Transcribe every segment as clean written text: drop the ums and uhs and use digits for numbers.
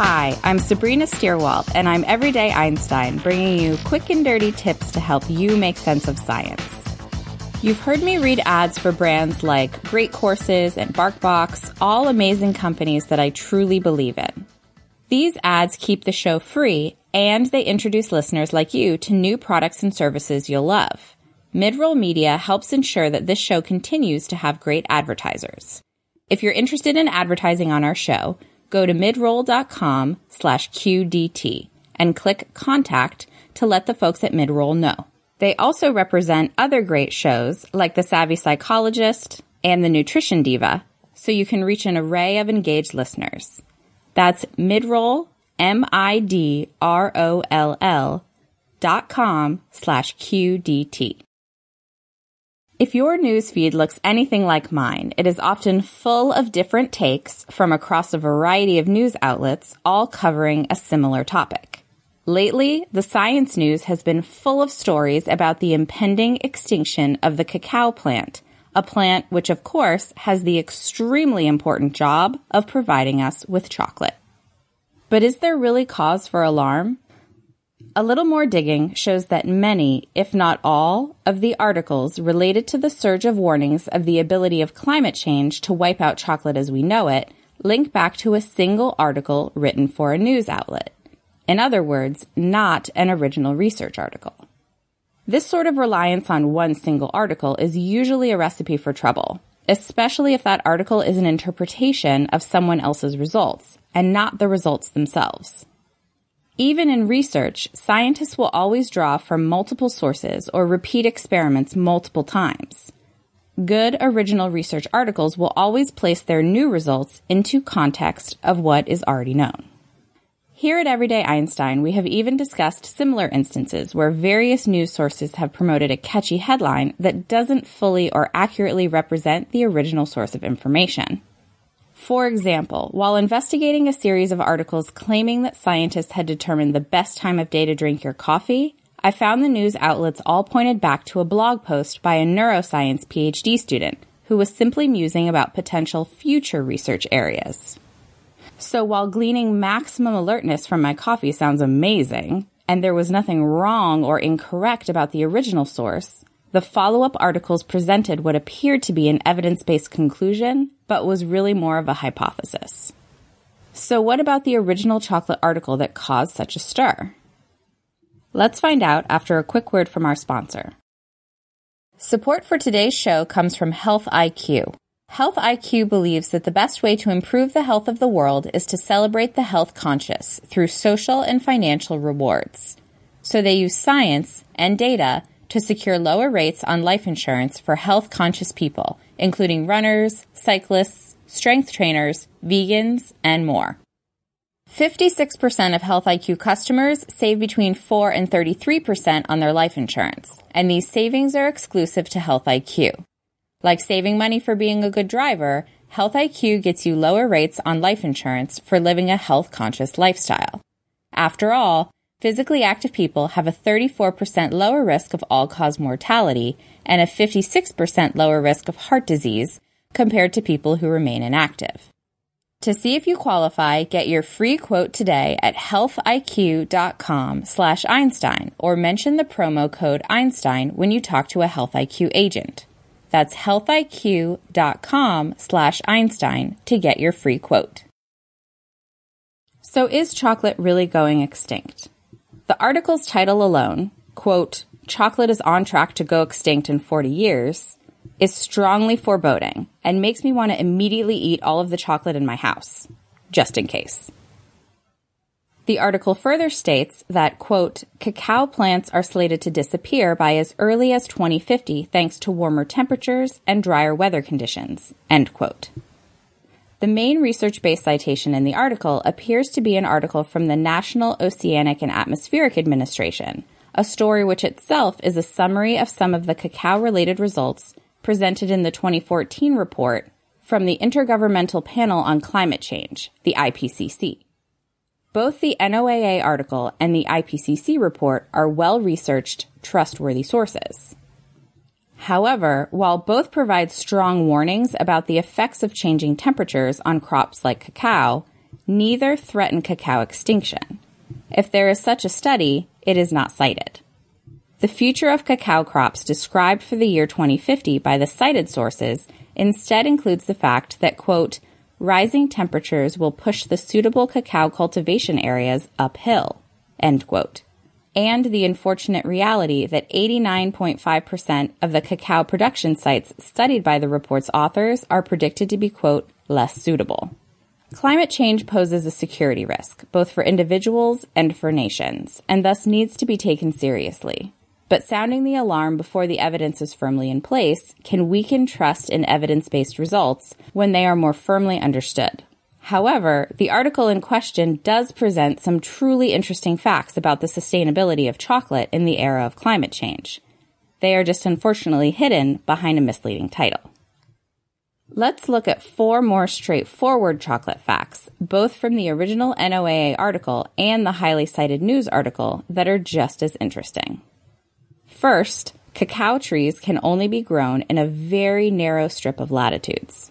Hi, I'm Sabrina Steerwalt, and I'm Everyday Einstein, bringing you quick and dirty tips to help you make sense of science. You've heard me read ads for brands like Great Courses and BarkBox, all amazing companies that I truly believe in. These ads keep the show free, and they introduce listeners like you to new products and services you'll love. Midroll Media helps ensure that this show continues to have great advertisers. If you're interested in advertising on our show, go to midroll.com/QDT and click Contact to let the folks at Midroll know. They also represent other great shows like the Savvy Psychologist and the Nutrition Diva, so you can reach an array of engaged listeners. That's Midroll, midroll.com/QDT. If your newsfeed looks anything like mine, it is often full of different takes from across a variety of news outlets, all covering a similar topic. Lately, the science news has been full of stories about the impending extinction of the cacao plant, a plant which, of course, has the extremely important job of providing us with chocolate. But is there really cause for alarm? A little more digging shows that many, if not all, of the articles related to the surge of warnings of the ability of climate change to wipe out chocolate as we know it link back to a single article written for a news outlet. In other words, not an original research article. This sort of reliance on one single article is usually a recipe for trouble, especially if that article is an interpretation of someone else's results and not the results themselves. Even in research, scientists will always draw from multiple sources or repeat experiments multiple times. Good original research articles will always place their new results into context of what is already known. Here at Everyday Einstein, we have even discussed similar instances where various news sources have promoted a catchy headline that doesn't fully or accurately represent the original source of information. For example, while investigating a series of articles claiming that scientists had determined the best time of day to drink your coffee, I found the news outlets all pointed back to a blog post by a neuroscience PhD student who was simply musing about potential future research areas. So while gleaning maximum alertness from my coffee sounds amazing, and there was nothing wrong or incorrect about the original source, the follow-up articles presented what appeared to be an evidence-based conclusion, but was really more of a hypothesis. So what about the original chocolate article that caused such a stir? Let's find out after a quick word from our sponsor. Support for today's show comes from Health IQ. Health IQ believes that the best way to improve the health of the world is to celebrate the health conscious through social and financial rewards. So they use science and data to secure lower rates on life insurance for health-conscious people, including runners, cyclists, strength trainers, vegans, and more. 56% of Health IQ customers save between 4 and 33% on their life insurance, and these savings are exclusive to Health IQ. Like saving money for being a good driver, Health IQ gets you lower rates on life insurance for living a health-conscious lifestyle. After all, physically active people have a 34% lower risk of all-cause mortality and a 56% lower risk of heart disease compared to people who remain inactive. To see if you qualify, get your free quote today at healthiq.com/Einstein or mention the promo code Einstein when you talk to a Health IQ agent. That's healthiq.com/Einstein to get your free quote. So is chocolate really going extinct? The article's title alone, quote, "Chocolate is on track to go extinct in 40 years, is strongly foreboding and makes me want to immediately eat all of the chocolate in my house, just in case. The article further states that, quote, cacao plants are slated to disappear by as early as 2050 thanks to warmer temperatures and drier weather conditions, end quote. The main research-based citation in the article appears to be an article from the National Oceanic and Atmospheric Administration, a story which itself is a summary of some of the cacao-related results presented in the 2014 report from the Intergovernmental Panel on Climate Change, the IPCC. Both the NOAA article and the IPCC report are well-researched, trustworthy sources. However, while both provide strong warnings about the effects of changing temperatures on crops like cacao, neither threaten cacao extinction. If there is such a study, it is not cited. The future of cacao crops described for the year 2050 by the cited sources instead includes the fact that, quote, rising temperatures will push the suitable cacao cultivation areas uphill, end quote, and the unfortunate reality that 89.5% of the cacao production sites studied by the report's authors are predicted to be, quote, less suitable. Climate change poses a security risk, both for individuals and for nations, and thus needs to be taken seriously. But sounding the alarm before the evidence is firmly in place can weaken trust in evidence-based results when they are more firmly understood. However, the article in question does present some truly interesting facts about the sustainability of chocolate in the era of climate change. They are just unfortunately hidden behind a misleading title. Let's look at four more straightforward chocolate facts, both from the original NOAA article and the highly cited news article, that are just as interesting. First, cacao trees can only be grown in a very narrow strip of latitudes.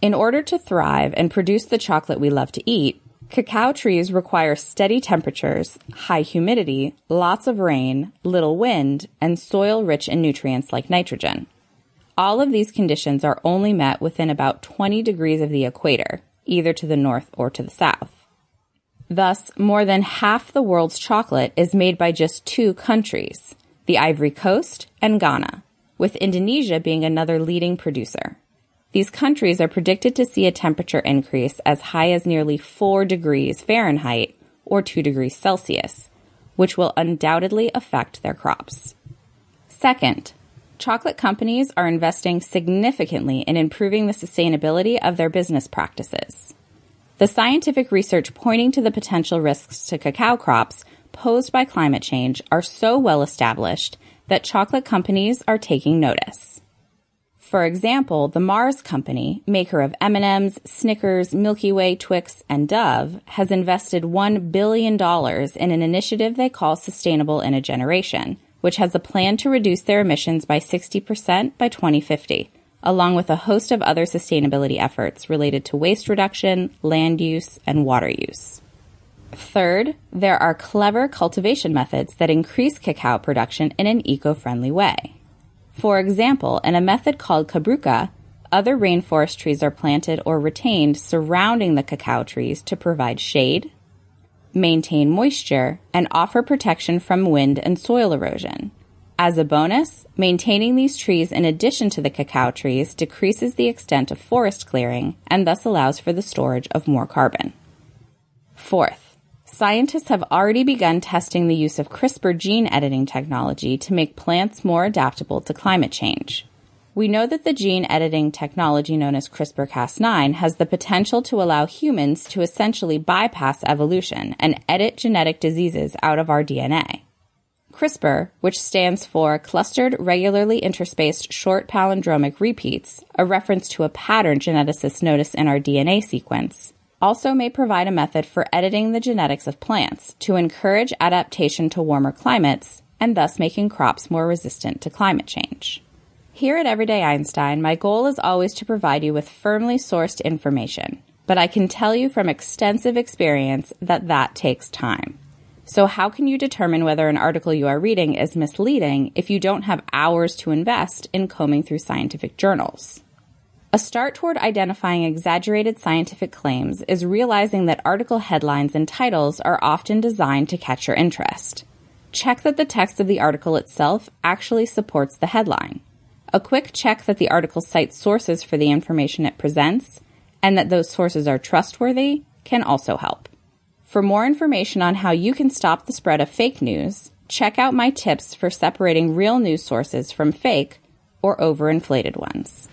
In order to thrive and produce the chocolate we love to eat, cacao trees require steady temperatures, high humidity, lots of rain, little wind, and soil rich in nutrients like nitrogen. All of these conditions are only met within about 20 degrees of the equator, either to the north or to the south. Thus, more than half the world's chocolate is made by just two countries, the Ivory Coast and Ghana, with Indonesia being another leading producer. These countries are predicted to see a temperature increase as high as nearly 4 degrees Fahrenheit or 2 degrees Celsius, which will undoubtedly affect their crops. Second, chocolate companies are investing significantly in improving the sustainability of their business practices. The scientific research pointing to the potential risks to cacao crops posed by climate change are so well established that chocolate companies are taking notice. For example, the Mars Company, maker of M&M's, Snickers, Milky Way, Twix, and Dove, has invested $1 billion in an initiative they call Sustainable in a Generation, which has a plan to reduce their emissions by 60% by 2050, along with a host of other sustainability efforts related to waste reduction, land use, and water use. Third, there are clever cultivation methods that increase cacao production in an eco-friendly way. For example, in a method called cabruca, other rainforest trees are planted or retained surrounding the cacao trees to provide shade, maintain moisture, and offer protection from wind and soil erosion. As a bonus, maintaining these trees in addition to the cacao trees decreases the extent of forest clearing and thus allows for the storage of more carbon. Fourth, scientists have already begun testing the use of CRISPR gene editing technology to make plants more adaptable to climate change. We know that the gene editing technology known as CRISPR-Cas9 has the potential to allow humans to essentially bypass evolution and edit genetic diseases out of our DNA. CRISPR, which stands for Clustered Regularly Interspaced Short Palindromic Repeats, a reference to a pattern geneticists notice in our DNA sequence, also may provide a method for editing the genetics of plants to encourage adaptation to warmer climates and thus making crops more resistant to climate change. Here at Everyday Einstein, my goal is always to provide you with firmly sourced information, but I can tell you from extensive experience that takes time. So how can you determine whether an article you are reading is misleading if you don't have hours to invest in combing through scientific journals? A start toward identifying exaggerated scientific claims is realizing that article headlines and titles are often designed to catch your interest. Check that the text of the article itself actually supports the headline. A quick check that the article cites sources for the information it presents and that those sources are trustworthy can also help. For more information on how you can stop the spread of fake news, check out my tips for separating real news sources from fake or overinflated ones.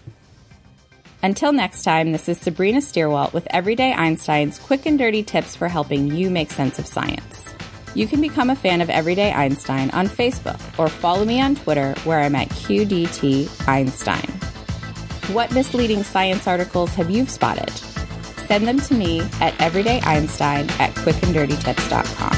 Until next time, this is Sabrina Steerwalt with Everyday Einstein's quick and dirty tips for helping you make sense of science. You can become a fan of Everyday Einstein on Facebook or follow me on Twitter where I'm at QDTEinstein. What misleading science articles have you spotted? Send them to me at everydayeinstein@quickanddirtytips.com.